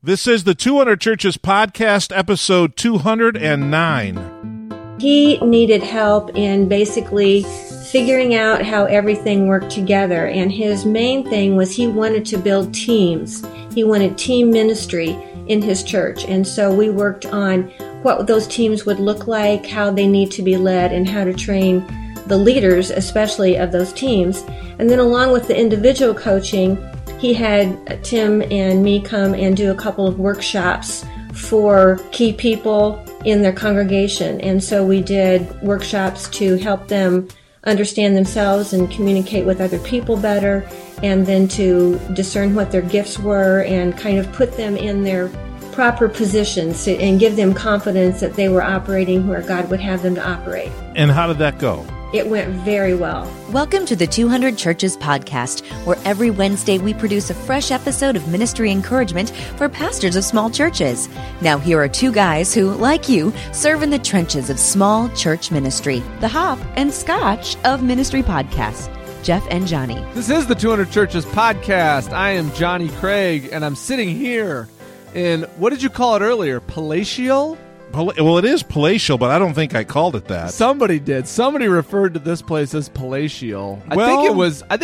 This is the 200 Churches podcast, episode 209. He needed help in basically figuring out how everything worked together. And his main thing was he wanted to build teams. He wanted team ministry in his church. And so we worked on what those teams would look like, how they need to be led, and how to train the leaders, especially of those teams. And then along with the individual coaching, he had Tim and me come and do a couple of workshops for key people in their congregation. And so we did workshops to help them understand themselves and communicate with other people better, and then to discern what their gifts were and kind of put them in their proper positions and give them confidence that they were operating where God would have them to operate. And how did that go? It went very well. Welcome to the 200 Churches podcast, where every Wednesday we produce a fresh episode of ministry encouragement for pastors of small churches. Now here are two guys who, like you, serve in the trenches of small church ministry, the Hop and Scotch of ministry podcasts, Jeff and Johnny. This is the 200 Churches podcast. I am Johnny Craig, and I'm sitting here in, what did you call it earlier, palatial? Well, it is palatial, but I don't think I called it that. Somebody did. Somebody referred to this place as palatial. I think it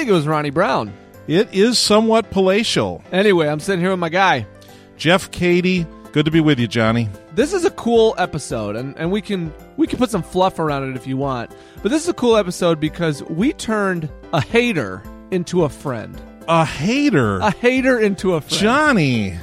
was Ronnie Brown. It is somewhat palatial. Anyway, I'm sitting here with my guy, Jeff Cady. Good to be with you, Johnny. This is a cool episode, and we can put some fluff around it if you want. But this is a cool episode because we turned a hater into a friend. A hater? A hater into a friend. Johnny.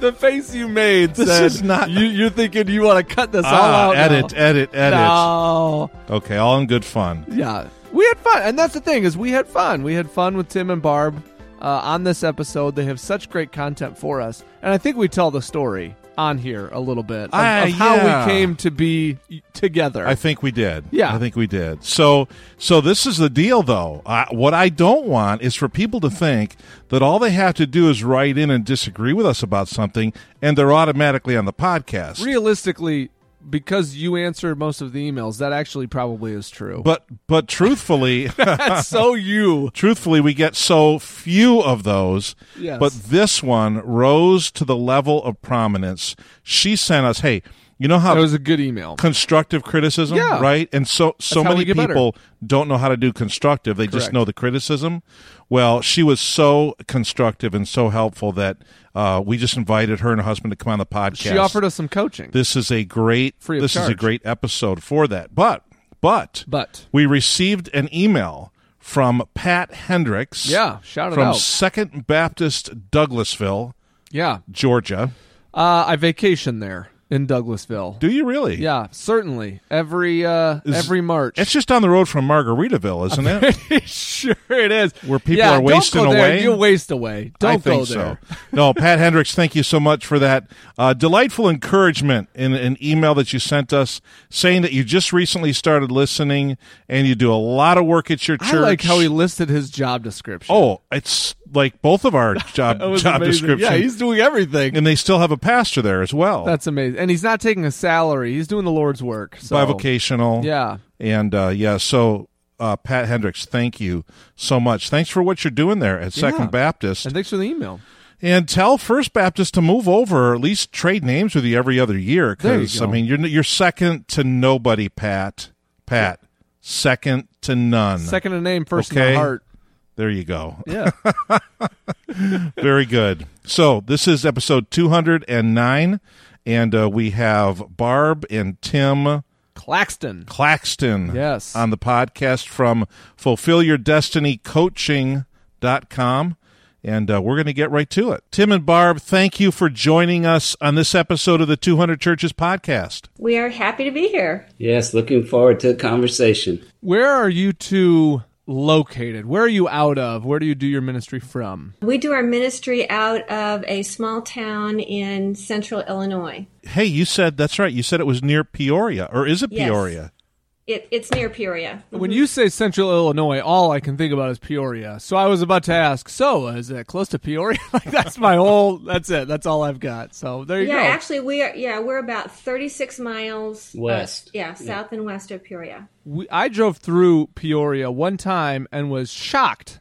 The face you made said, this is not... You're thinking you want to cut this all out. Edit. No. Okay, all in good fun. Yeah. We had fun. And that's the thing is we had fun. We had fun with Tim and Barb on this episode. They have such great content for us. And I think we tell the story on here a little bit of how we came to be together. I think we did. Yeah. I think we did. So this is the deal, though. What I don't want is for people to think that all they have to do is write in and disagree with us about something, and they're automatically on the podcast. Realistically, because you answered most of the emails, that actually probably is true. But truthfully... That's so you. Truthfully, we get so few of those, yes. But this one rose to the level of prominence. She sent us, hey, you know how... That was a good email. Constructive criticism, yeah. Right? And so many people don't know how to do constructive. They Correct. Just know the criticism. Well, she was so constructive and so helpful that... we just invited her and her husband to come on the podcast. She offered us some coaching. This is a great episode for that. But we received an email from Pat Hendricks. Yeah, shout it out. From Second Baptist Douglasville, Georgia. I vacation there in Douglasville. Do you really? Yeah, certainly. Every March. It's just down the road from Margaritaville, isn't it? Sure it is. Where people are wasting away. You'll waste away. Don't go there. So. No, Pat Hendricks, thank you so much for that delightful encouragement in an email that you sent us, saying that you just recently started listening and you do a lot of work at your church. I like how he listed his job description. Oh, it's like both of our job descriptions. Yeah, he's doing everything. And they still have a pastor there as well. That's amazing. And he's not taking a salary. He's doing the Lord's work. So. Bivocational. Yeah. And Pat Hendricks, thank you so much. Thanks for what you're doing there at Second Baptist. And thanks for the email. And tell First Baptist to move over, or at least trade names with you every other year. Because, I mean, you're second to nobody, Pat. Pat, second to none. Second to name, first in the heart. There you go. Yeah. Very good. So this is episode 209, and we have Barb and Tim Claxton. Yes. On the podcast from FulfillYourDestinyCoaching.com, and we're going to get right to it. Tim and Barb, thank you for joining us on this episode of the 200 Churches podcast. We are happy to be here. Yes, looking forward to the conversation. Where are you two located? Where are you out of? Where do you do your ministry from? We do our ministry out of a small town in central Illinois. Hey, you said, that's right, you said it was near Peoria, or is it Peoria? Yes. It's near Peoria. Mm-hmm. When you say central Illinois, all I can think about is Peoria. So I was about to ask, is it close to Peoria? That's it. That's all I've got. So there you go. Yeah, actually, we're about 36 miles west. South and west of Peoria. I drove through Peoria one time and was shocked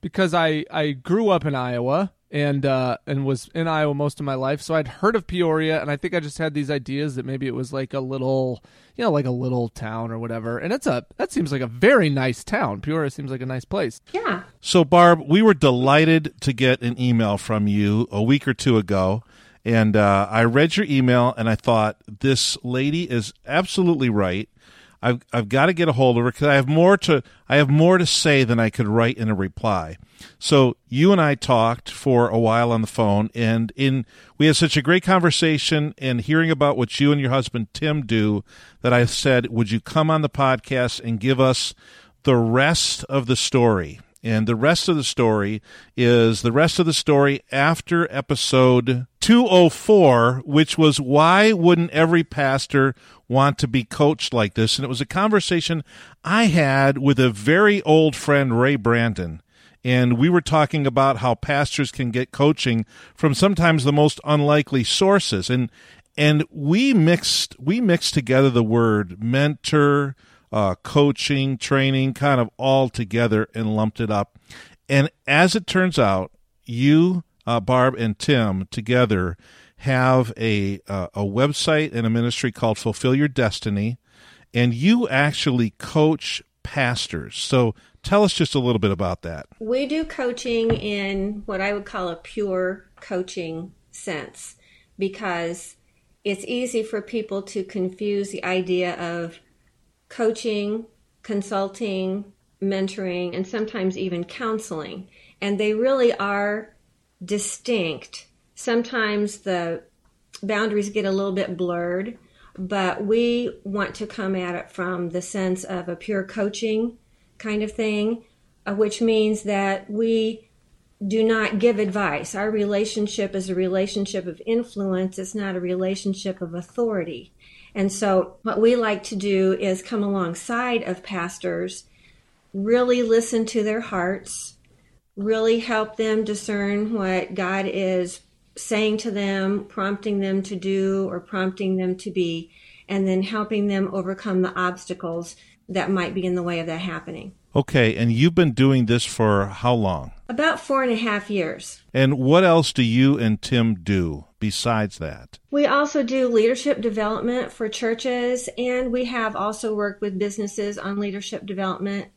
because I grew up in Iowa and was in Iowa most of my life. So I'd heard of Peoria, and I think I just had these ideas that maybe it was like a little, you know, like a little town or whatever. And it's that seems like a very nice town. Peoria seems like a nice place. Yeah. So Barb, we were delighted to get an email from you a week or two ago. And I read your email and I thought, this lady is absolutely right. I've got to get a hold of her because I have more to say than I could write in a reply. So you and I talked for a while on the phone, and we had such a great conversation, and hearing about what you and your husband Tim do, that I said, would you come on the podcast and give us the rest of the story? And the rest of the story is the rest of the story after episode 204, which was why wouldn't every pastor want to be coached like this? And it was a conversation I had with a very old friend, Ray Brandon. And we were talking about how pastors can get coaching from sometimes the most unlikely sources. And we mixed together the word mentor, coaching, training, kind of all together and lumped it up. And as it turns out, you, Barb, and Tim together have a website and a ministry called Fulfill Your Destiny, and you actually coach pastors. So tell us just a little bit about that. We do coaching in what I would call a pure coaching sense, because it's easy for people to confuse the idea of coaching, consulting, mentoring, and sometimes even counseling. And they really are distinct. Sometimes the boundaries get a little bit blurred, but we want to come at it from the sense of a pure coaching kind of thing, which means that we do not give advice. Our relationship is a relationship of influence. It's not a relationship of authority. And so what we like to do is come alongside of pastors, really listen to their hearts, really help them discern what God is saying to them, prompting them to do or prompting them to be, and then helping them overcome the obstacles that might be in the way of that happening. Okay, and you've been doing this for how long? About 4.5 years. And what else do you and Tim do besides that? We also do leadership development for churches, and we have also worked with businesses on leadership development.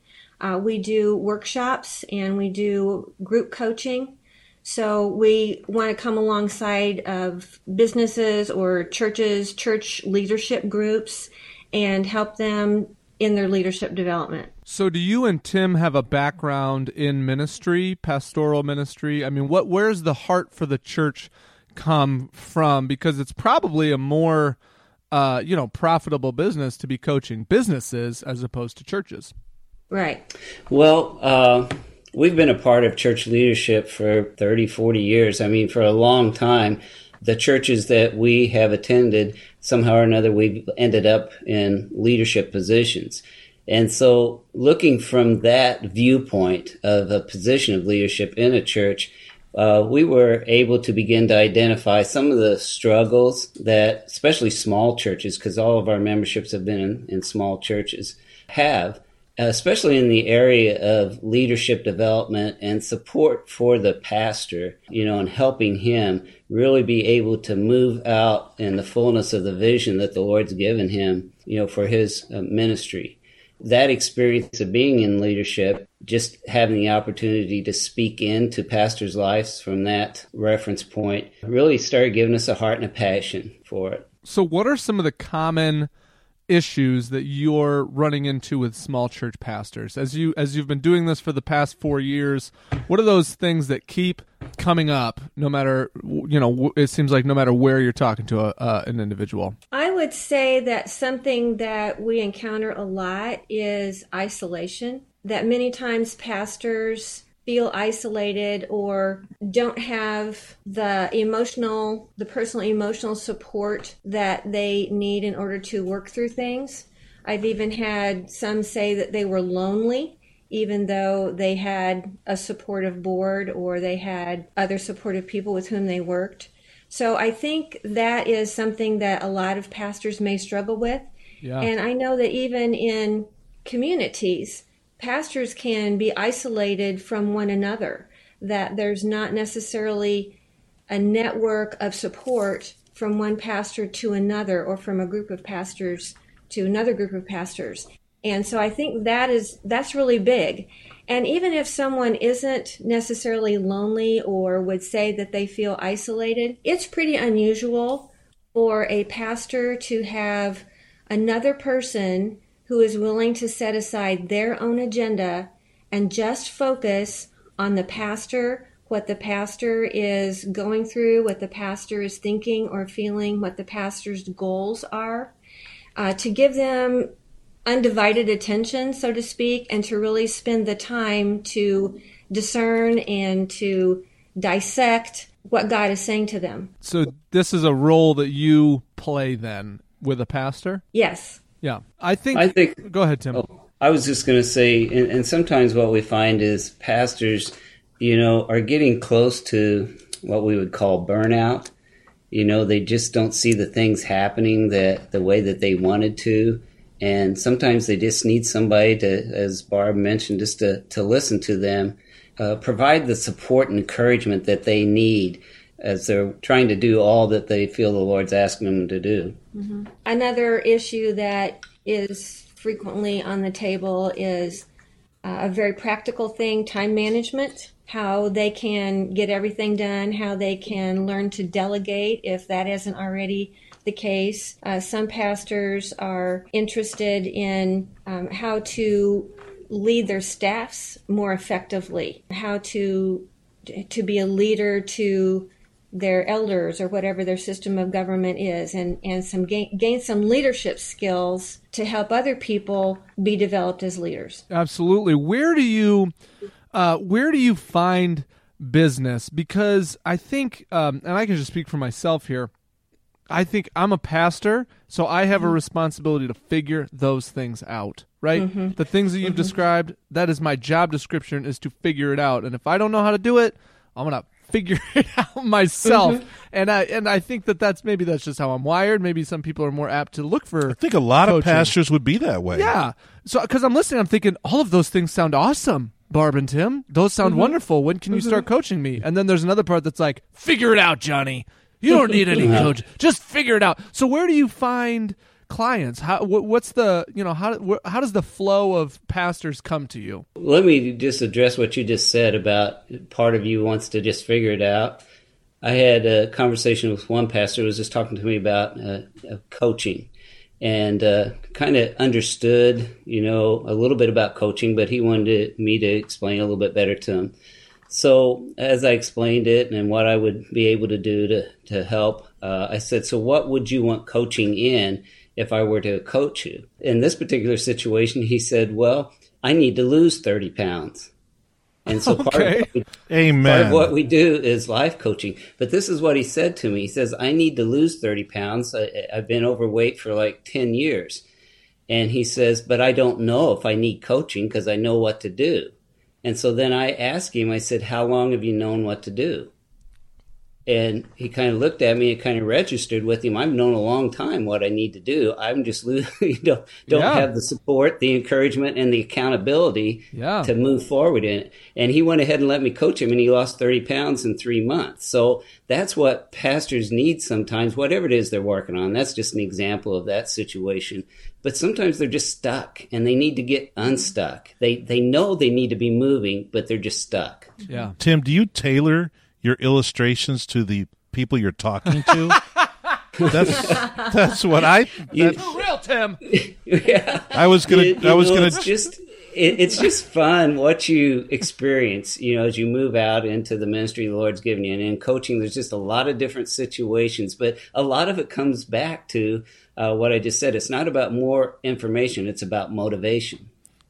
We do workshops, and we do group coaching. So we want to come alongside of businesses or churches, church leadership groups, and help them in their leadership development. So do you and Tim have a background in ministry, pastoral ministry? I mean, where's the heart for the church come from? Because it's probably a more, profitable business to be coaching businesses as opposed to churches. Right. Well, we've been a part of church leadership for 30, 40 years. I mean, for a long time. The churches that we have attended, somehow or another, we've ended up in leadership positions. And so looking from that viewpoint of a position of leadership in a church, we were able to begin to identify some of the struggles that especially small churches, because all of our memberships have been in small churches, have, especially in the area of leadership development and support for the pastor, and helping him really be able to move out in the fullness of the vision that the Lord's given him, for his ministry. That experience of being in leadership, just having the opportunity to speak into pastors' lives from that reference point, really started giving us a heart and a passion for it. So what are some of the common issues that you're running into with small church pastors as you've been doing this for the past 4 years? What are those things that keep coming up, no matter, it seems like no matter where you're talking to an individual? I would say that something that we encounter a lot is isolation, that many times pastors feel isolated or don't have the personal emotional support that they need in order to work through things. I've even had some say that they were lonely, even though they had a supportive board or they had other supportive people with whom they worked. So I think that is something that a lot of pastors may struggle with. Yeah. And I know that even in communities, pastors can be isolated from one another. that there's not necessarily a network of support from one pastor to another, or from a group of pastors to another group of pastors. And so I think that's really big. And even if someone isn't necessarily lonely or would say that they feel isolated, it's pretty unusual for a pastor to have another person who is willing to set aside their own agenda and just focus on the pastor, what the pastor is going through, what the pastor is thinking or feeling, what the pastor's goals are, to give them undivided attention, so to speak, and to really spend the time to discern and to dissect what God is saying to them. So this is a role that you play then with a pastor? Yes. Yeah. I think go ahead, Tim. Oh, I was just going to say, and sometimes what we find is pastors, are getting close to what we would call burnout. They just don't see the things happening the way that they wanted to. And sometimes they just need somebody to, as Barb mentioned, just to listen to them, provide the support and encouragement that they need as they're trying to do all that they feel the Lord's asking them to do. Mm-hmm. Another issue that is frequently on the table is a very practical thing, time management, how they can get everything done, how they can learn to delegate if that isn't already the case. Some pastors are interested in how to lead their staffs more effectively, how to be a leader to their elders or whatever their system of government is, and some gain some leadership skills to help other people be developed as leaders. Absolutely. Where do you find business? Because I think, and I can just speak for myself here, I think I'm a pastor, so I have a responsibility to figure those things out, right? Mm-hmm. The things that you've described, that is my job description, is to figure it out. And if I don't know how to do it, I'm going to figure it out myself. Mm-hmm. And I think that's just how I'm wired. Maybe some people are more apt to look for I think a lot coaching. Of pastors would be that way. Yeah. So because I'm listening, I'm thinking, all of those things sound awesome, Barb and Tim. Those sound wonderful. When can you start coaching me? And then there's another part that's like, figure it out, Johnny. You don't need any coach. Just figure it out. So where do you find clients? How does the flow of pastors come to you? Let me just address what you just said about part of you wants to just figure it out. I had a conversation with one pastor who was just talking to me about coaching, and kind of understood, a little bit about coaching, but he wanted me to explain a little bit better to him. So as I explained it and what I would be able to do to help, I said, so what would you want coaching in if I were to coach you? In this particular situation, he said, well, I need to lose 30 pounds. And so part of what we do is life coaching. But this is what he said to me. He says, I need to lose 30 pounds. I've been overweight for like 10 years. And he says, but I don't know if I need coaching because I know what to do. And so then I asked him, I said, how long have you known what to do? And he kind of looked at me and kind of registered with him. I've known a long time what I need to do. I'm just don't have the support, the encouragement, and the accountability to move forward in it. And he went ahead and let me coach him, and he lost 30 pounds in 3 months. So that's what pastors need sometimes, whatever it is they're working on. That's just an example of that situation. But sometimes they're just stuck, and they need to get unstuck. They know they need to be moving, but they're just stuck. Yeah. Tim, do you tailor your illustrations to the people you're talking to? That's what I. That's for real, Tim. Yeah. It's just fun what you experience, as you move out into the ministry the Lord's given you. And in coaching, there's just a lot of different situations, but a lot of it comes back to what I just said. It's not about more information; it's about motivation.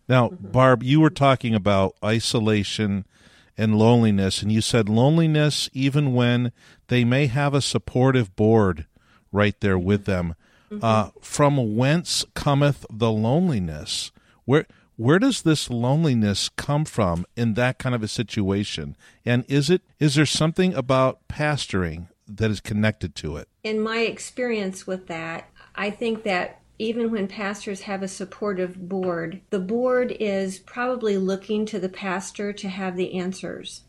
Now, Barb, you were talking about isolation and loneliness, and you said loneliness even when they may have a supportive board right there with them. From whence cometh the loneliness? Where does this loneliness come from in that kind of a situation? And is there something about pastoring that is connected to it? In my experience with that, I think that even when pastors have a supportive board, the board is probably looking to the pastor to have the answers.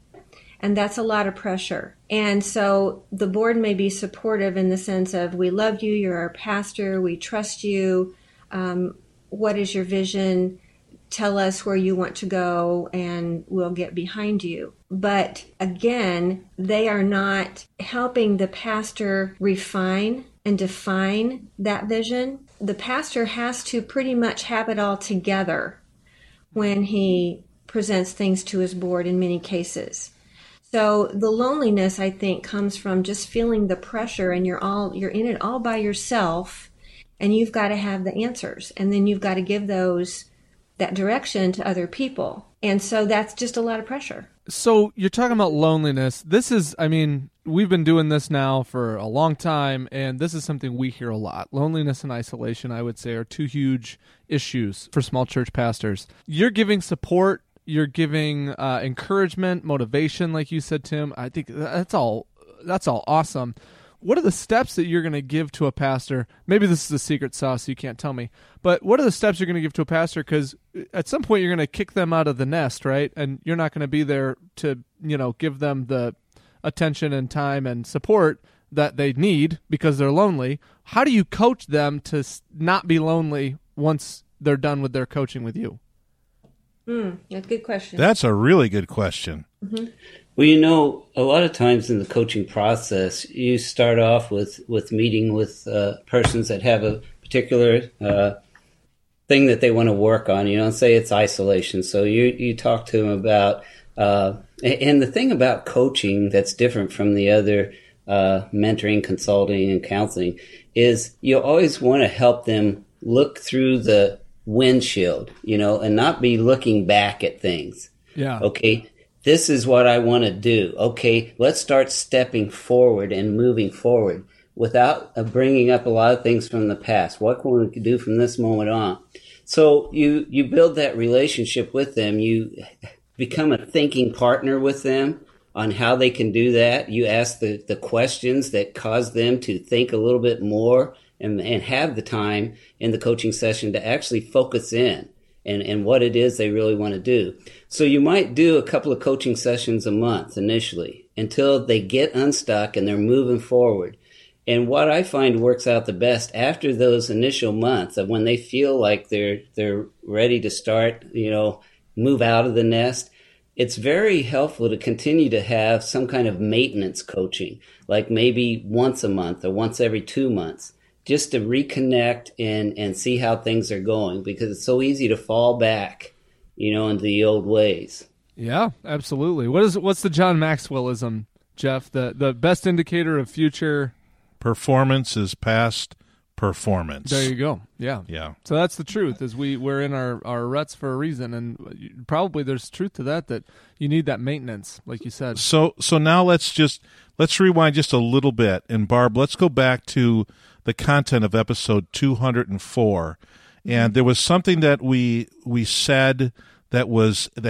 And that's a lot of pressure. And so the board may be supportive in the sense of, we love you, you're our pastor, we trust you, what is your vision? Tell us where you want to go and we'll get behind you. But again, they are not helping the pastor refine and define that vision. The pastor has to pretty much have it all together when he presents things to his board in many cases. So the loneliness, I think, comes from just feeling the pressure, and you're in it all by yourself, and you've got to have the answers, and then you've got to give that direction to other people. And so that's just a lot of pressure. So you're talking about loneliness. This is, I mean, we've been doing this now for a long time, and this is something we hear a lot. Loneliness and isolation, I would say, are two huge issues for small church pastors. You're giving support. You're giving encouragement, motivation, like you said, Tim. I think that's all awesome. What are the steps that you're going to give to a pastor? Maybe this is a secret sauce, you can't tell me. But what are the steps you're going to give to a pastor? Because at some point you're going to kick them out of the nest, right? And you're not going to be there to, give them the attention and time and support that they need because they're lonely. How do you coach them to not be lonely once they're done with their coaching with you? That's a good question. That's a really good question. Mm-hmm. Well, a lot of times in the coaching process, you start off with meeting with persons that have a particular thing that they want to work on, and say it's isolation. So you talk to them about, and the thing about coaching that's different from the other mentoring, consulting, and counseling is you always want to help them look through the windshield, and not be looking back at things. Yeah. Okay. This is what I want to do. Okay. Let's start stepping forward and moving forward without bringing up a lot of things from the past. What can we do from this moment on? So you build that relationship with them. You become a thinking partner with them on how they can do that. You ask the questions that cause them to think a little bit more and have the time in the coaching session to actually focus in and what it is they really want to do. So you might do a couple of coaching sessions a month initially until they get unstuck and they're moving forward. And what I find works out the best after those initial months of when they feel like they're ready to start, move out of the nest, it's very helpful to continue to have some kind of maintenance coaching, like maybe once a month or once every 2 months. Just to reconnect and see how things are going, because it's so easy to fall back, into the old ways. Yeah, absolutely. What's the John Maxwellism, Jeff? The best indicator of future performance is past performance. There you go. Yeah. So that's the truth, is we're in our ruts for a reason, and probably there's truth to that you need that maintenance, like you said. So now let's rewind just a little bit, and Barb, let's go back to the content of episode 204, and there was something that we said that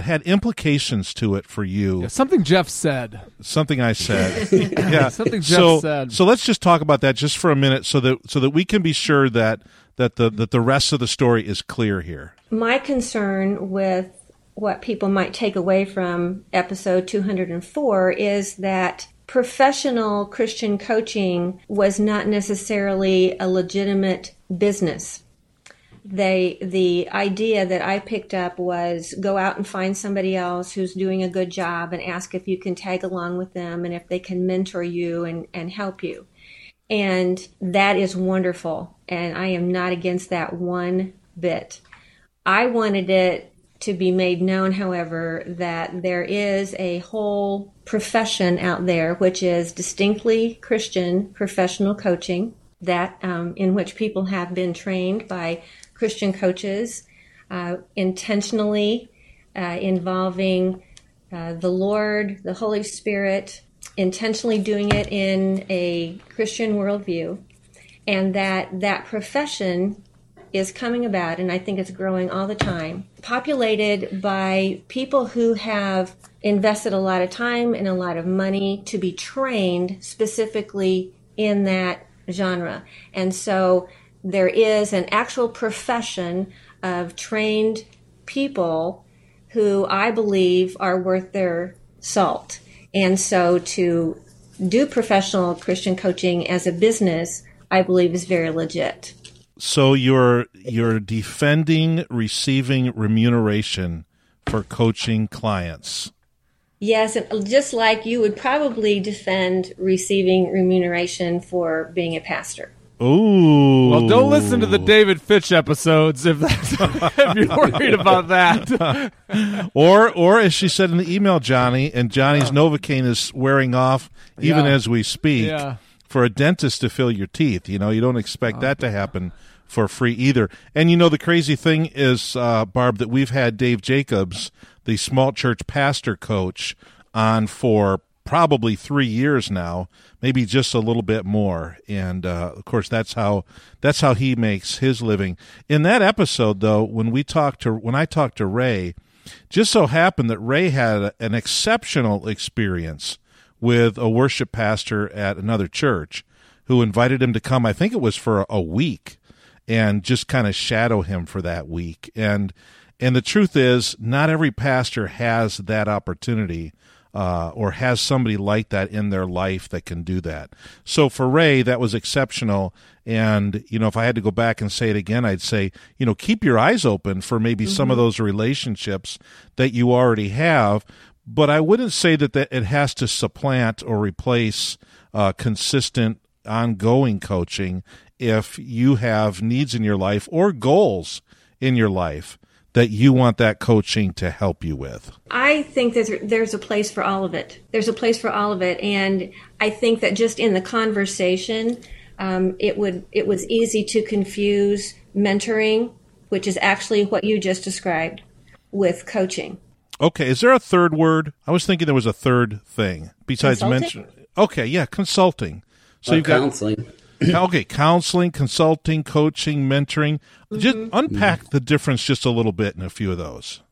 had implications to it for you. Yeah, something Jeff said. Something I said. Yeah. Something Jeff said. So let's just talk about that just for a minute, so that we can be sure that the rest of the story is clear here. My concern with what people might take away from episode 204 is that professional Christian coaching was not necessarily a legitimate business. The idea that I picked up was, go out and find somebody else who's doing a good job and ask if you can tag along with them and if they can mentor you and help you. And that is wonderful. And I am not against that one bit. I wanted it to be made known, however, that there is a whole profession out there which is distinctly Christian professional coaching, that in which people have been trained by Christian coaches, intentionally involving the Lord, the Holy Spirit, intentionally doing it in a Christian worldview, and that profession is coming about, and I think it's growing all the time, populated by people who have invested a lot of time and a lot of money to be trained specifically in that genre. And so there is an actual profession of trained people who I believe are worth their salt. And so to do professional Christian coaching as a business, I believe, is very legit. So you're defending receiving remuneration for coaching clients. Yes, and just like you would probably defend receiving remuneration for being a pastor. Ooh. Well, don't listen to the David Fitch episodes if you're worried about that. Or as she said in the email, Johnny, and Johnny's Novocaine is wearing off even as we speak, for a dentist to fill your teeth. You know, you don't expect that to happen for free either. And, you know, the crazy thing is, Barb, that we've had Dave Jacobs, the small church pastor coach, on for probably 3 years now, maybe just a little bit more. And, of course, that's how he makes his living. In that episode, though, when I talked to Ray, just so happened that Ray had an exceptional experience with a worship pastor at another church who invited him to come, I think it was for a week, and just kind of shadow him for that week. And the truth is, not every pastor has that opportunity, or has somebody like that in their life that can do that. So for Ray, that was exceptional. And, you know, if I had to go back and say it again, I'd say, you know, keep your eyes open for maybe some of those relationships that you already have. But I wouldn't say that it has to supplant or replace consistent, ongoing coaching if you have needs in your life or goals in your life that you want that coaching to help you with. I think there's a place for all of it. There's a place for all of it. And I think that just in the conversation, it was easy to confuse mentoring, which is actually what you just described, with coaching. Okay, is there a third word? I was thinking there was a third thing besides mentoring. Okay, yeah, consulting. So you've got counseling. Okay, counseling, consulting, coaching, mentoring. Just unpack the difference just a little bit in a few of those.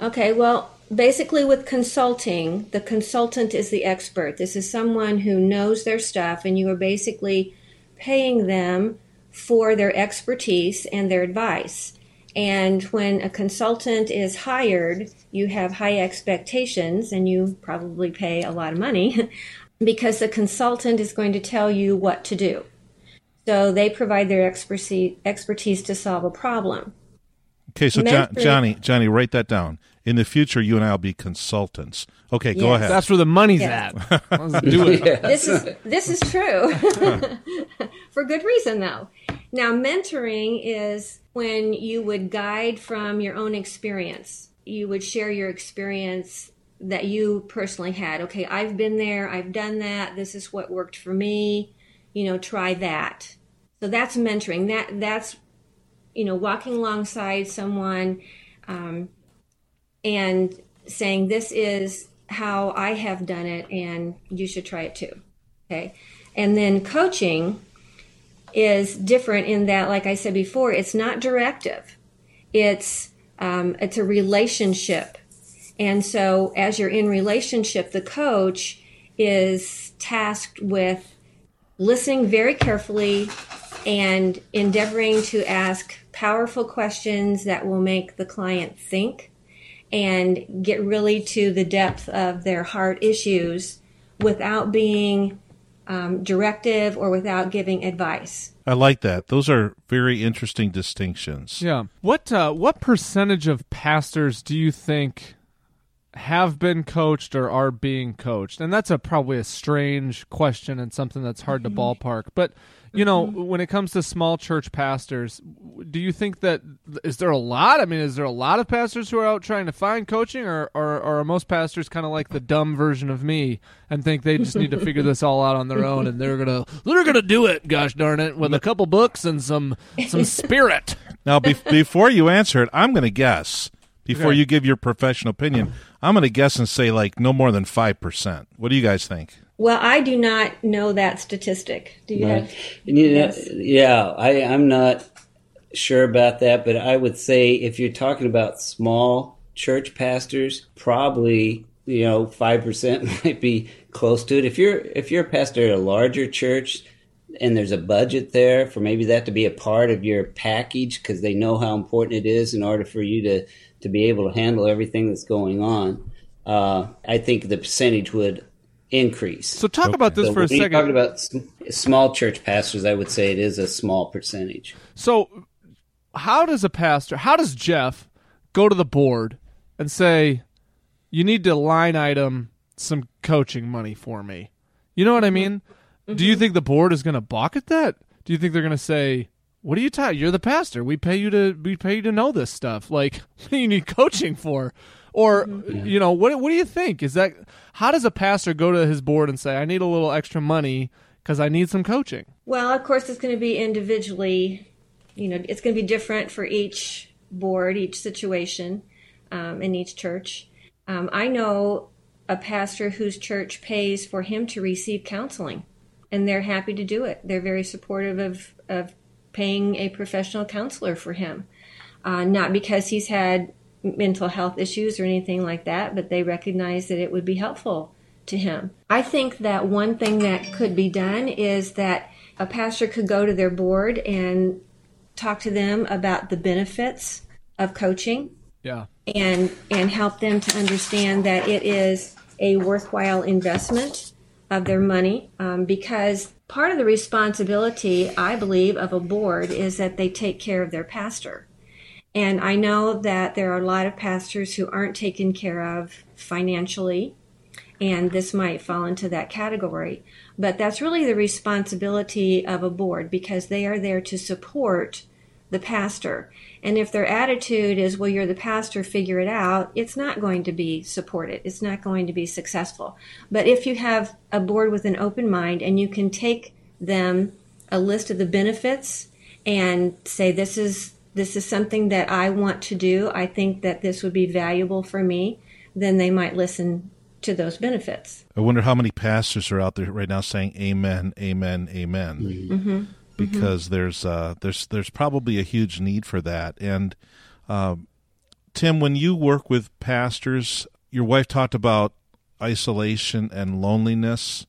Okay, well, basically with consulting, the consultant is the expert. This is someone who knows their stuff, and you are basically paying them for their expertise and their advice. And when a consultant is hired, you have high expectations, and you probably pay a lot of money because the consultant is going to tell you what to do. So they provide their expertise to solve a problem. Okay, so Johnny, write that down. In the future, you and I will be consultants. Okay, go ahead. That's where the money's at. Let's do it. Yes. This is true. For good reason, though. Now, mentoring is when you would guide from your own experience. You would share your experience that you personally had. Okay, I've been there. I've done that. This is what worked for me. You know, try that. So that's mentoring. That's, you know, walking alongside someone and saying, this is how I have done it, and you should try it too. Okay. And then coaching is different in that, like I said before, it's not directive. It's a relationship. And so as you're in relationship, the coach is tasked with listening very carefully and endeavoring to ask powerful questions that will make the client think and get really to the depth of their heart issues without being directive or without giving advice. I like that. Those are very interesting distinctions. Yeah. What percentage of pastors do you think have been coached or are being coached? And that's probably a strange question and something that's hard to ballpark. But, you know, when it comes to small church pastors, do you think that, is there a lot? I mean, is there a lot of pastors who are out trying to find coaching, or are most pastors kind of like the dumb version of me and think they just need to figure this all out on their own, and they're gonna do it, gosh darn it, with a couple books and some spirit? Now, before you answer it, I'm going to guess. Before you give your professional opinion, I'm going to guess and say like no more than 5%. What do you guys think? Well, I do not know that statistic. Do you have? Yeah, I'm not sure about that, but I would say if you're talking about small church pastors, probably, you know, 5% might be close to it. If you're a pastor at a larger church, and there's a budget there for maybe that to be a part of your package because they know how important it is in order for you to be able to handle everything that's going on, I think the percentage would increase. So talk about this for a second. Talking about small church pastors, I would say it is a small percentage. So how does a pastor, how does Jeff go to the board and say, you need to line item some coaching money for me? You know what I mean? Mm-hmm. Do you think the board is going to balk at that? Do you think they're going to say, what are you talking? You're the pastor. We pay you to know this stuff. Like, you need coaching for. Or, you know, what do you think? Is that, how does a pastor go to his board and say, I need a little extra money because I need some coaching? Well, of course, it's going to be individually, you know, it's going to be different for each board, each situation, in each church. I know a pastor whose church pays for him to receive counseling, and they're happy to do it. They're very supportive of paying a professional counselor for him, not because he's had mental health issues or anything like that, but they recognize that it would be helpful to him. I think that one thing that could be done is that a pastor could go to their board and talk to them about the benefits of coaching. Yeah. And help them to understand that it is a worthwhile investment of their money, because part of the responsibility, I believe, of a board is that they take care of their pastor. And I know that there are a lot of pastors who aren't taken care of financially, and this might fall into that category. But that's really the responsibility of a board, because they are there to support the pastor. And if their attitude is, well, you're the pastor, figure it out, it's not going to be supported. It's not going to be successful. But if you have a board with an open mind and you can take them a list of the benefits and say, this is something that I want to do. I think that this would be valuable for me. Then they might listen to those benefits. I wonder how many pastors are out there right now saying amen, amen, amen, mm-hmm. because mm-hmm. There's probably a huge need for that. And Tim, when you work with pastors, your wife talked about isolation and loneliness.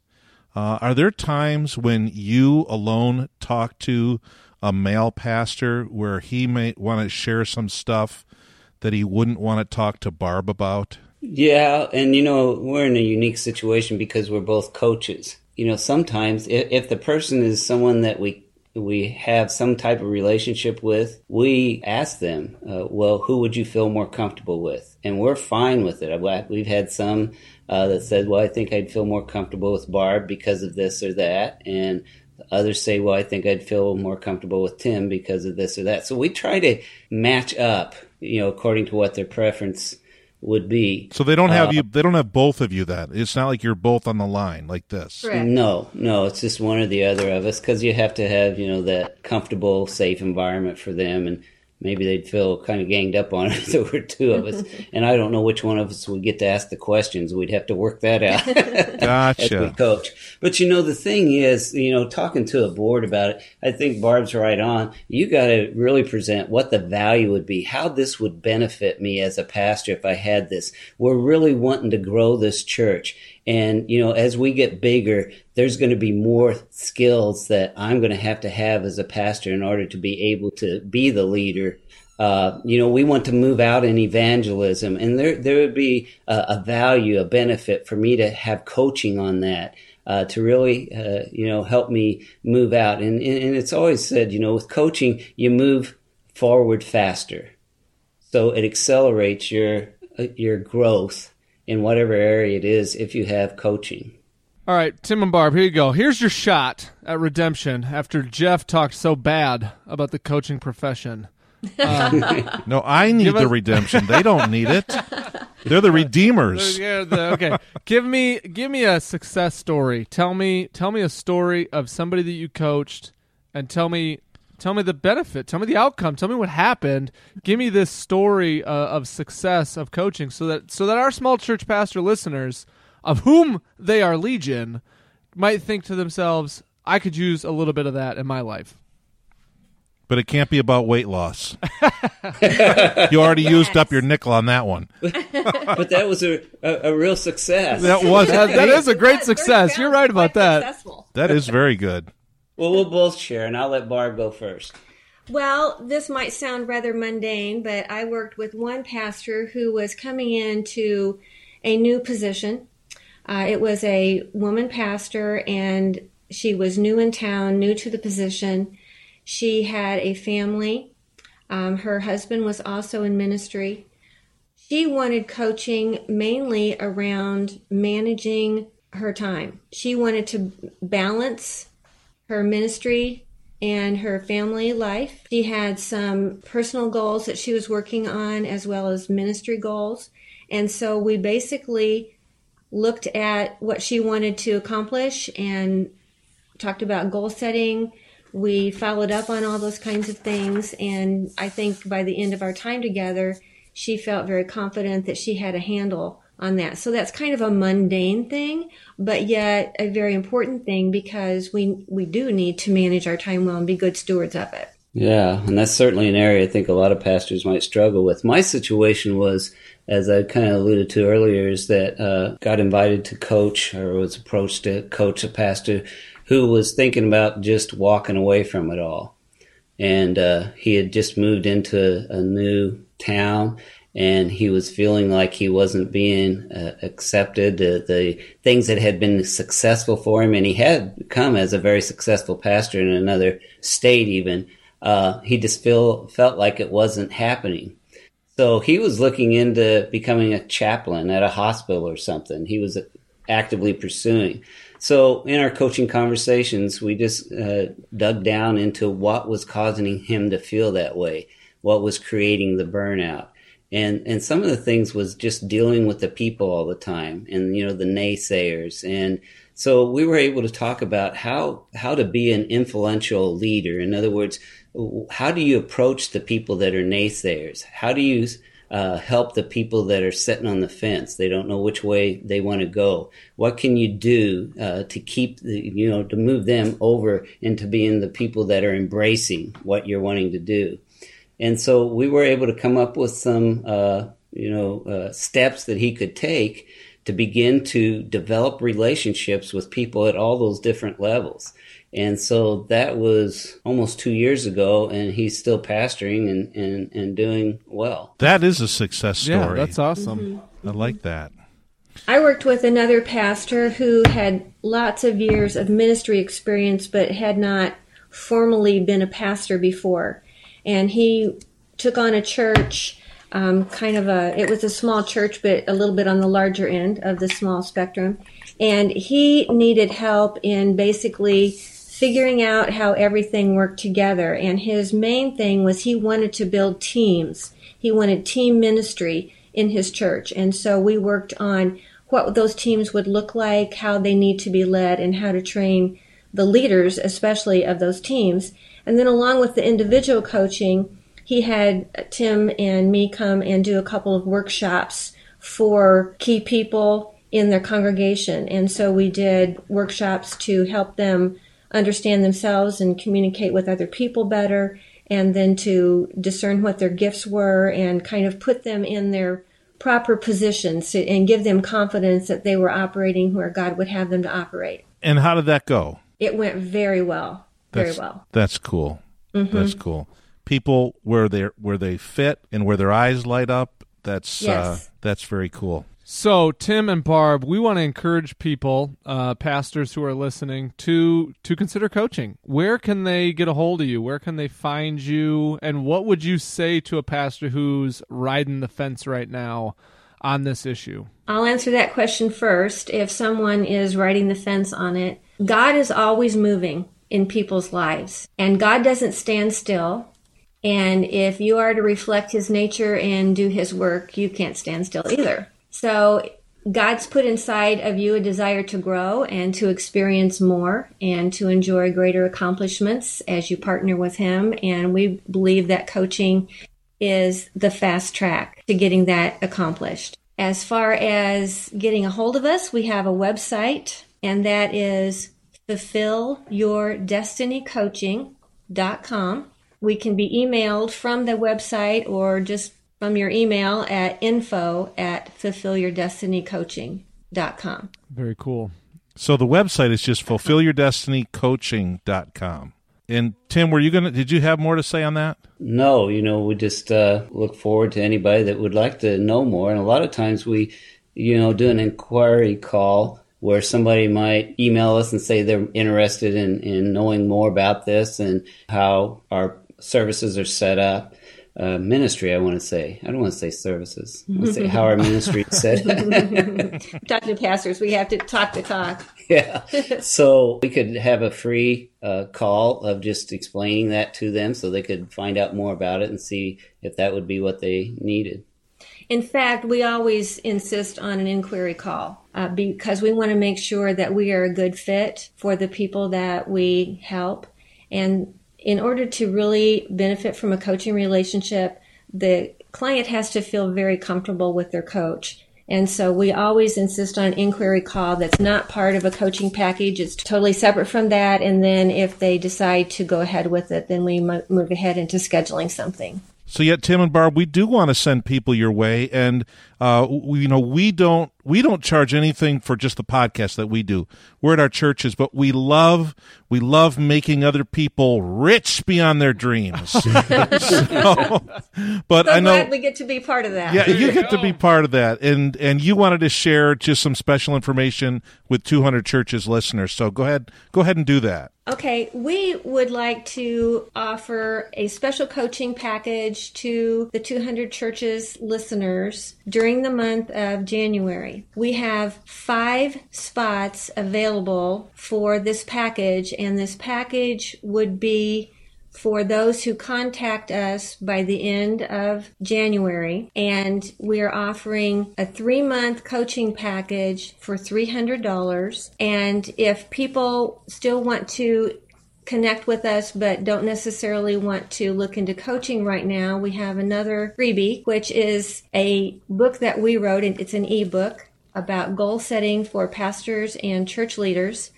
Are there times when you alone talk to a male pastor where he may want to share some stuff that he wouldn't want to talk to Barb about? Yeah, and you know, we're in a unique situation because we're both coaches. You know, sometimes if the person is someone that we have some type of relationship with, we ask them, well, who would you feel more comfortable with? And we're fine with it. We've had some that said, well, I think I'd feel more comfortable with Barb because of this or that. And others say, well, I think I'd feel more comfortable with Tim because of this or that. So we try to match up, you know, according to what their preference would be. So they don't have they don't have both of you that. It's not like you're both on the line like this. Correct. No, it's just one or the other of us, because you have to have, you know, that comfortable, safe environment for them. And maybe they'd feel kind of ganged up on if there were two of us. And I don't know which one of us would get to ask the questions. We'd have to work that out. Gotcha. As we coach. But, you know, the thing is, you know, talking to a board about it, I think Barb's right on. You got to really present what the value would be, how this would benefit me as a pastor if I had this. We're really wanting to grow this church. And, you know, as we get bigger, there's going to be more skills that I'm going to have as a pastor in order to be able to be the leader. You know, we want to move out in evangelism, and there would be a value, a benefit for me to have coaching on that. To really, you know, help me move out. And it's always said, you know, with coaching, you move forward faster. So it accelerates your growth in whatever area it is if you have coaching. All right, Tim and Barb, here you go. Here's your shot at redemption after Jeff talked so bad about the coaching profession. No, I need the redemption. They don't need it. They're the redeemers. Okay. Give me a success story. Tell me a story of somebody that you coached, and tell me the benefit. Tell me the outcome. Tell me what happened. Give me this story of success of coaching, so that our small church pastor listeners, of whom they are legion, might think to themselves, I could use a little bit of that in my life. But it can't be about weight loss. You already used up your nickel on that one. But that was a real success. That is a great success. You're right about that. Successful. That is very good. Well, we'll both share, and I'll let Barb go first. Well, this might sound rather mundane, but I worked with one pastor who was coming into a new position. It was a woman pastor, and she was new in town, new to the position. She had a family. Her husband was also in ministry. She wanted coaching mainly around managing her time. She wanted to balance her ministry and her family life. She had some personal goals that she was working on as well as ministry goals. And so we basically looked at what she wanted to accomplish and talked about goal setting. We followed up on all those kinds of things, and I think by the end of our time together, she felt very confident that she had a handle on that. So that's kind of a mundane thing, but yet a very important thing, because we do need to manage our time well and be good stewards of it. Yeah, and that's certainly an area I think a lot of pastors might struggle with. My situation was, as I kind of alluded to earlier, is that got invited to coach, or was approached to coach a pastor who was thinking about just walking away from it all. And he had just moved into a new town, and he was feeling like he wasn't being accepted. The things that had been successful for him, and he had come as a very successful pastor in another state even, he just felt like it wasn't happening. So he was looking into becoming a chaplain at a hospital or something. He was actively pursuing. So in our coaching conversations, we just dug down into what was causing him to feel that way, what was creating the burnout. And some of the things was just dealing with the people all the time and, you know, the naysayers. And so we were able to talk about how to be an influential leader. In other words, how do you approach the people that are naysayers? How do you help the people that are sitting on the fence? They don't know which way they want to go. What can you do to keep to move them over into being the people that are embracing what you're wanting to do? And so we were able to come up with some steps that he could take to begin to develop relationships with people at all those different levels. And so that was almost 2 years ago, and he's still pastoring and doing well. That is a success story. Yeah, that's awesome. Mm-hmm. I like that. I worked with another pastor who had lots of years of ministry experience but had not formally been a pastor before. And he took on a church, it was a small church, but a little bit on the larger end of the small spectrum. And he needed help in basically figuring out how everything worked together. And his main thing was he wanted to build teams. He wanted team ministry in his church. And so we worked on what those teams would look like, how they need to be led, and how to train the leaders, especially of those teams. And then along with the individual coaching, he had Tim and me come and do a couple of workshops for key people in their congregation. And so we did workshops to help them understand themselves and communicate with other people better, and then to discern what their gifts were and kind of put them in their proper positions and give them confidence that they were operating where God would have them to operate. And how did that go? It went very well, very well. That's cool. Mm-hmm. That's cool. People where they fit and where their eyes light up, that's very cool. So, Tim and Barb, we want to encourage people, pastors who are listening, to consider coaching. Where can they get a hold of you? Where can they find you? And what would you say to a pastor who's riding the fence right now on this issue? I'll answer that question first. If someone is riding the fence on it, God is always moving in people's lives, and God doesn't stand still. And if you are to reflect his nature and do his work, you can't stand still either. So God's put inside of you a desire to grow and to experience more and to enjoy greater accomplishments as you partner with him. And we believe that coaching is the fast track to getting that accomplished. As far as getting a hold of us, we have a website, and that is FulfillYourDestinyCoaching.com. We can be emailed from the website or just from your email at info@fulfillyourdestinycoaching.com. Very cool. So the website is just fulfillyourdestinycoaching.com. And Tim, did you have more to say on that? No, we just look forward to anybody that would like to know more. And a lot of times we do an inquiry call where somebody might email us and say they're interested in knowing more about this and how our services are set up. Ministry, I want to say. I don't want to say services. I want to say how our ministry is set up. Talk to pastors. We have to talk the talk. Yeah. So we could have a free call of just explaining that to them so they could find out more about it and see if that would be what they needed. In fact, we always insist on an inquiry call because we want to make sure that we are a good fit for the people that we help. And in order to really benefit from a coaching relationship, the client has to feel very comfortable with their coach. And so we always insist on an inquiry call that's not part of a coaching package. It's totally separate from that. And then if they decide to go ahead with it, then we move ahead into scheduling something. So yet, Tim and Barb, we do want to send people your way, and we don't charge anything for just the podcast that we do. We're at our churches, but we love making other people rich beyond their dreams. Glad we get to be part of that. Yeah, you get to be part of that, and you wanted to share just some special information with 200 Churches listeners. So go ahead and do that. Okay, we would like to offer a special coaching package to the 200 Churches listeners during the month of January. We have 5 spots available for this package, and this package would be for those who contact us by the end of January. And we are offering a 3-month coaching package for $300. And if people still want to connect with us but don't necessarily want to look into coaching right now, we have another freebie, which is a book that we wrote, and it's an ebook about goal setting for pastors and church leaders.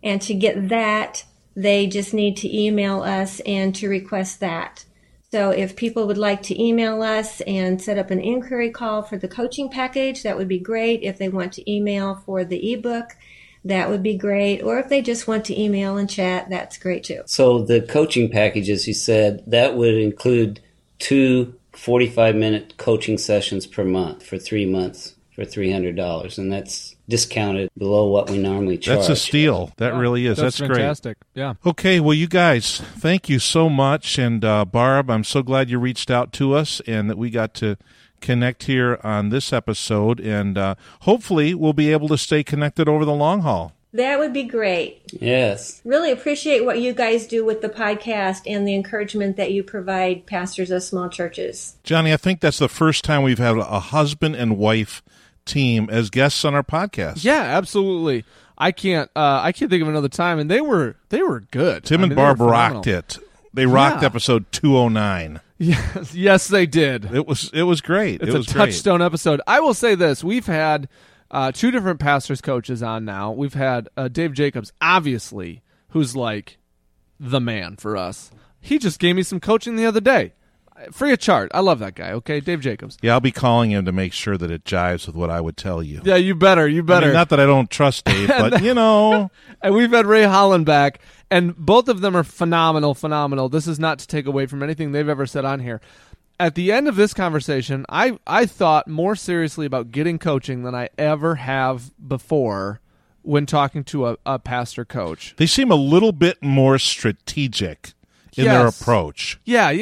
And to get that, they just need to email us and to request that. So if people would like to email us and set up an inquiry call for the coaching package, that would be great. If they want to email for the ebook, that would be great. Or if they just want to email and chat, that's great too. So the coaching package, as you said, that would include 2 45-minute coaching sessions per month for 3 months for $300. And that's discounted below what we normally charge. That's a steal. That really is. That's great. Fantastic. Yeah. Okay. Well, you guys, thank you so much. And Barb, I'm so glad you reached out to us and that we got to connect here on this episode. And hopefully we'll be able to stay connected over the long haul. That would be great. Yes. Really appreciate what you guys do with the podcast and the encouragement that you provide pastors of small churches. Johnny, I think that's the first time we've had a husband and wife team as guests on our podcast. Yeah, absolutely. I can't think of another time, and they were good. Tim and Barb rocked it. They rocked episode 209. Yes, they did. It was great. It was a touchstone episode. I will say this: we've had 2 different pastors coaches on now. We've had Dave Jacobs, obviously, who's like the man for us. He just gave me some coaching the other day. Free of charge. I love that guy, okay? Dave Jacobs. Yeah, I'll be calling him to make sure that it jives with what I would tell you. Yeah, you better. You better. I mean, not that I don't trust Dave, but, you know. And we've had Ray Holland back, and both of them are phenomenal. This is not to take away from anything they've ever said on here. At the end of this conversation, I thought more seriously about getting coaching than I ever have before when talking to a pastor coach. They seem a little bit more strategic in their approach. Yeah. I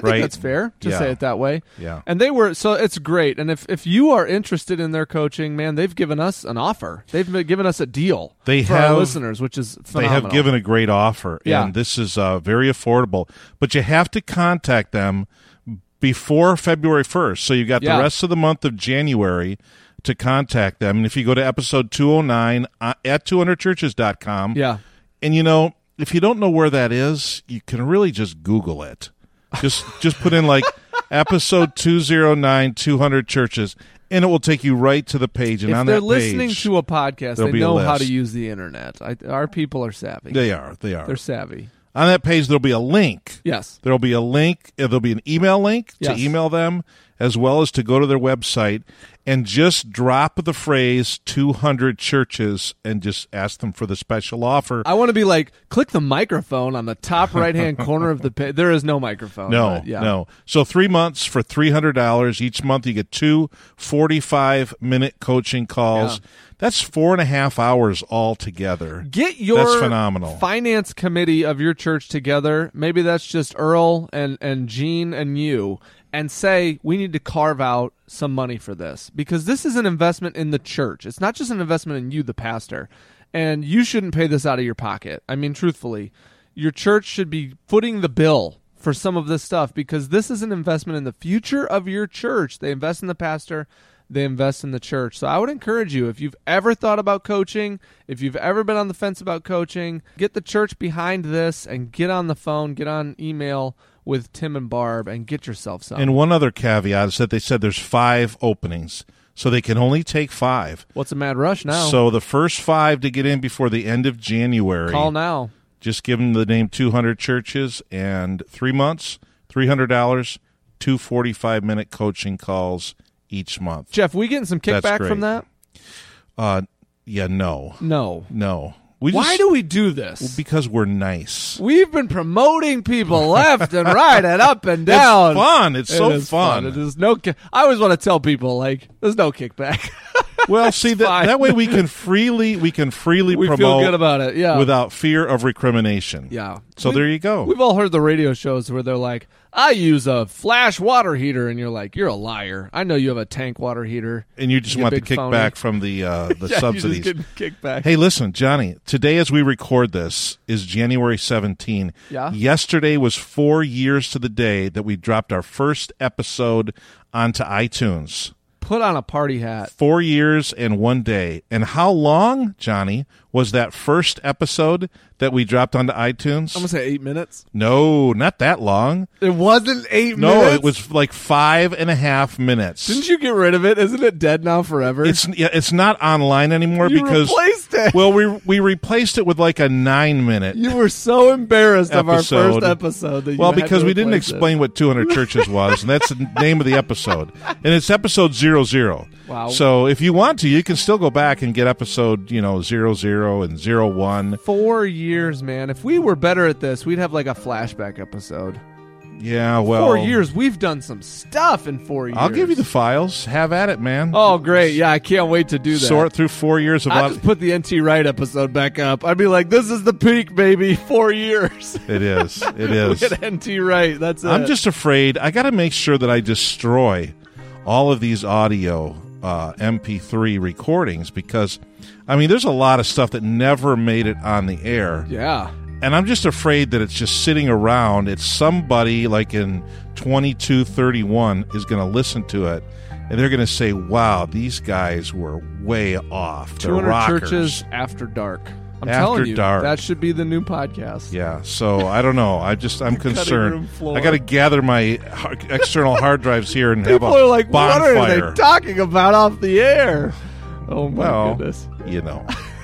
think that's fair to say it that way. Yeah. And they were, so it's great. And if you are interested in their coaching, man, they've given us an offer. They've given us a deal for our listeners, which is phenomenal. They have given a great offer, and this is very affordable. But you have to contact them before February 1st. So you've got the rest of the month of January to contact them. And if you go to episode 209 at 200churches.com, and you know, if you don't know where that is, you can really just Google it. Just put in, like, episode 209, 200 Churches, and it will take you right to the page. And if on that page, if they're listening to a podcast, they know how to use the internet. Our people are savvy. They are. They're savvy. On that page, there'll be a link. Yes. There'll be a link. There'll be an email link to email them, as well as to go to their website, and just drop the phrase 200 Churches and just ask them for the special offer. I want to be like, click the microphone on the top right-hand corner of the page. There is no microphone. No. So 3 months for $300. Each month you get 2 45-minute coaching calls. That's 4.5 hours altogether. Get your finance committee of your church together. Maybe that's just Earl and Gene and you, and say, we need to carve out some money for this, because this is an investment in the church. It's not just an investment in you, the pastor, and you shouldn't pay this out of your pocket. I mean, truthfully, your church should be footing the bill for some of this stuff, because this is an investment in the future of your church. They invest in the pastor, they invest in the church. So I would encourage you, if you've ever thought about coaching, if you've ever been on the fence about coaching, get the church behind this and get on the phone, get on email with Tim and Barb and get yourself some. And one other caveat is that they said there's 5 openings, so they can only take 5. What's a mad rush now? So the first 5 to get in before the end of January. Call now. Just give them the name 200 Churches, and 3 months, $300, 2 45-minute coaching calls each month. Jeff, we getting some kickback from that? No. Why do we do this? Well, because we're nice. We've been promoting people left and right and up and down. It's fun. It's so fun. It is no. I always want to tell people, like, there's no kickback. Well, see, that way we can freely promote. We feel good about it, yeah. Without fear of recrimination. Yeah. So there you go. We've all heard the radio shows where they're like, I use a flash water heater, and you're like, you're a liar. I know you have a tank water heater. And you just want the kickback from the subsidies. You just get kickback. Hey, listen, Johnny, today as we record this is January 17. Yeah. Yesterday was 4 years to the day that we dropped our first episode onto iTunes. Put on a party hat. 4 years and 1 day. And how long, Johnny, was that first episode that we dropped onto iTunes? I'm going to say 8 minutes. No, not that long. It wasn't 8 minutes? No, it was like 5.5 minutes. Didn't you get rid of it? Isn't it dead now forever? It's not online anymore because... You replaced it. Well, we replaced it with like a 9-minute You were so embarrassed of our first episode that you Well, because we didn't explain what 200 Churches was, and that's the name of the episode. And it's episode 00. Wow. So if you want to, you can still go back and get episode, 00 and 01. 4 years, man. If we were better at this, we'd have like a flashback episode. Yeah, well. 4 years. We've done some stuff in 4 years. I'll give you the files. Have at it, man. Oh, great. Yeah, I can't wait to do that. Sort through 4 years of... I'll just put the NT Wright episode back up. I'd be like, this is the peak, baby. 4 years. It is. It is. We had NT Wright. That's it. I'm just afraid. I got to make sure that I destroy all of these audio MP3 recordings, because, I mean, there's a lot of stuff that never made it on the air. Yeah. And I'm just afraid that it's just sitting around. It's somebody like in 2231 is going to listen to it, and they're going to say, wow, these guys were way off. 200 Churches After Dark. I'm telling you, that should be the new podcast. Yeah, so I don't know. I'm concerned. I got to gather my external hard drives here and have a bonfire. People are like, what are they talking about off the air? Oh, my goodness.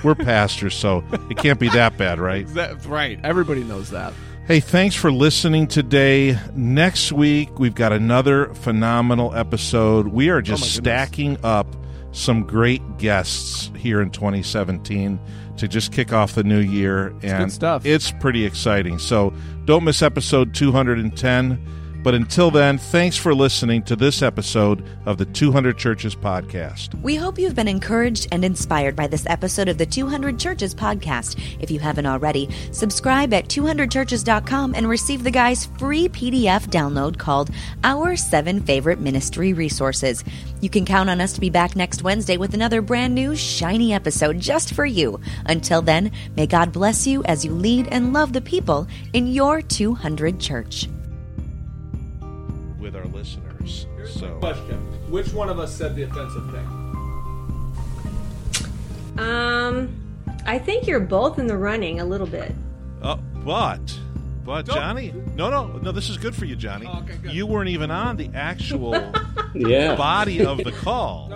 We're pastors, so it can't be that bad, right? That's right. Everybody knows that. Hey, thanks for listening today. Next week, we've got another phenomenal episode. We are just stacking up some great guests here in 2017 to just kick off the new year. And it's good stuff. It's pretty exciting. So don't miss episode 210. But until then, thanks for listening to this episode of the 200 Churches Podcast. We hope you've been encouraged and inspired by this episode of the 200 Churches Podcast. If you haven't already, subscribe at 200churches.com and receive the guy's free PDF download called Our 7 Favorite Ministry Resources. You can count on us to be back next Wednesday with another brand new, shiny episode just for you. Until then, may God bless you as you lead and love the people in your 200 Church. With our listeners. Here's my question. Which one of us said the offensive thing? I think you're both in the running a little bit. But Johnny, no, this is good for you, Johnny. Oh, okay, good. You weren't even on the actual body of the call.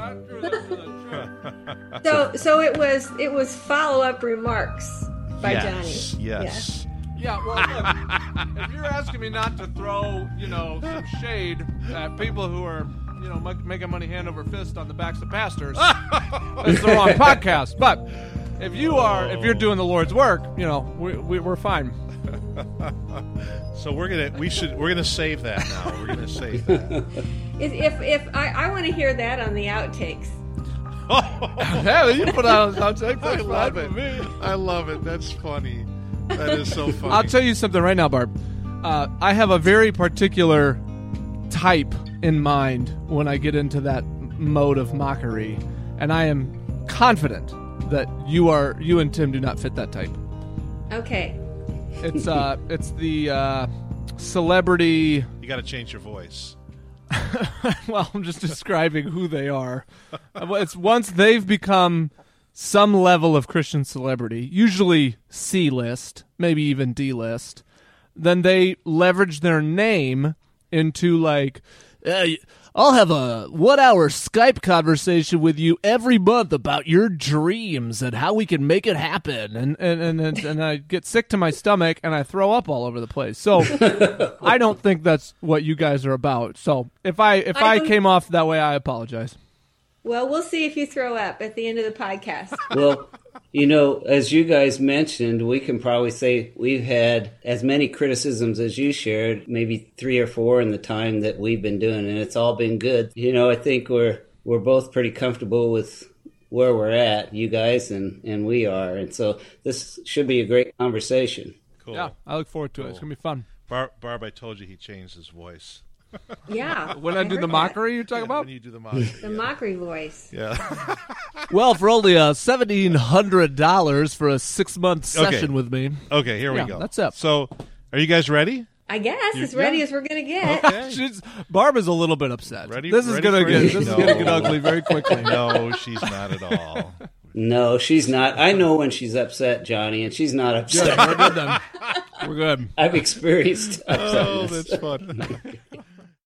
So it was follow-up remarks by Johnny. Yes. Yeah, well, look, if you're asking me not to throw, some shade at people who are, making money hand over fist on the backs of pastors, that's the wrong podcast. But if you're doing the Lord's work, we're fine. So we're gonna save that now. We're gonna save that. If I want to hear that on the outtakes. Yeah, you put out a subject. I love it. I love it. That's funny. That is so funny. I'll tell you something right now, Barb. I have a very particular type in mind when I get into that mode of mockery, and I am confident that you and Tim do not fit that type. Okay. It's it's the celebrity. You got to change your voice. Well, I'm just describing who they are. It's once they've become some level of Christian celebrity, usually C-list, maybe even D-list, then they leverage their name into like, hey, I'll have a 1-hour Skype conversation with you every month about your dreams and how we can make it happen. And I get sick to my stomach and I throw up all over the place. So I don't think that's what you guys are about. So if I came off that way, I apologize. Well, we'll see if you throw up at the end of the podcast. Well, you know, as you guys mentioned, we can probably say we've had as many criticisms as you shared, maybe 3 or 4 in the time that we've been doing, and it's all been good. You know, I think we're both pretty comfortable with where we're at, you guys and we are. And so this should be a great conversation. Cool. Yeah, I look forward to it. It's going to be fun. Barb, I told you he changed his voice. Yeah. When I do the mockery, you're talking about? When you do the mockery. The mockery voice. Yeah. Well, for only $1,700 for a 6-month session with me. Okay, here we go. That's up. So, are you guys ready? I guess as ready as we're going to get. Okay. Barb is a little bit upset. This is going to get ugly very quickly. No, she's not at all. No, she's not. I know when she's upset, Johnny, and she's not upset. Good. We're good. I've experienced upsetness. Oh, that's fun.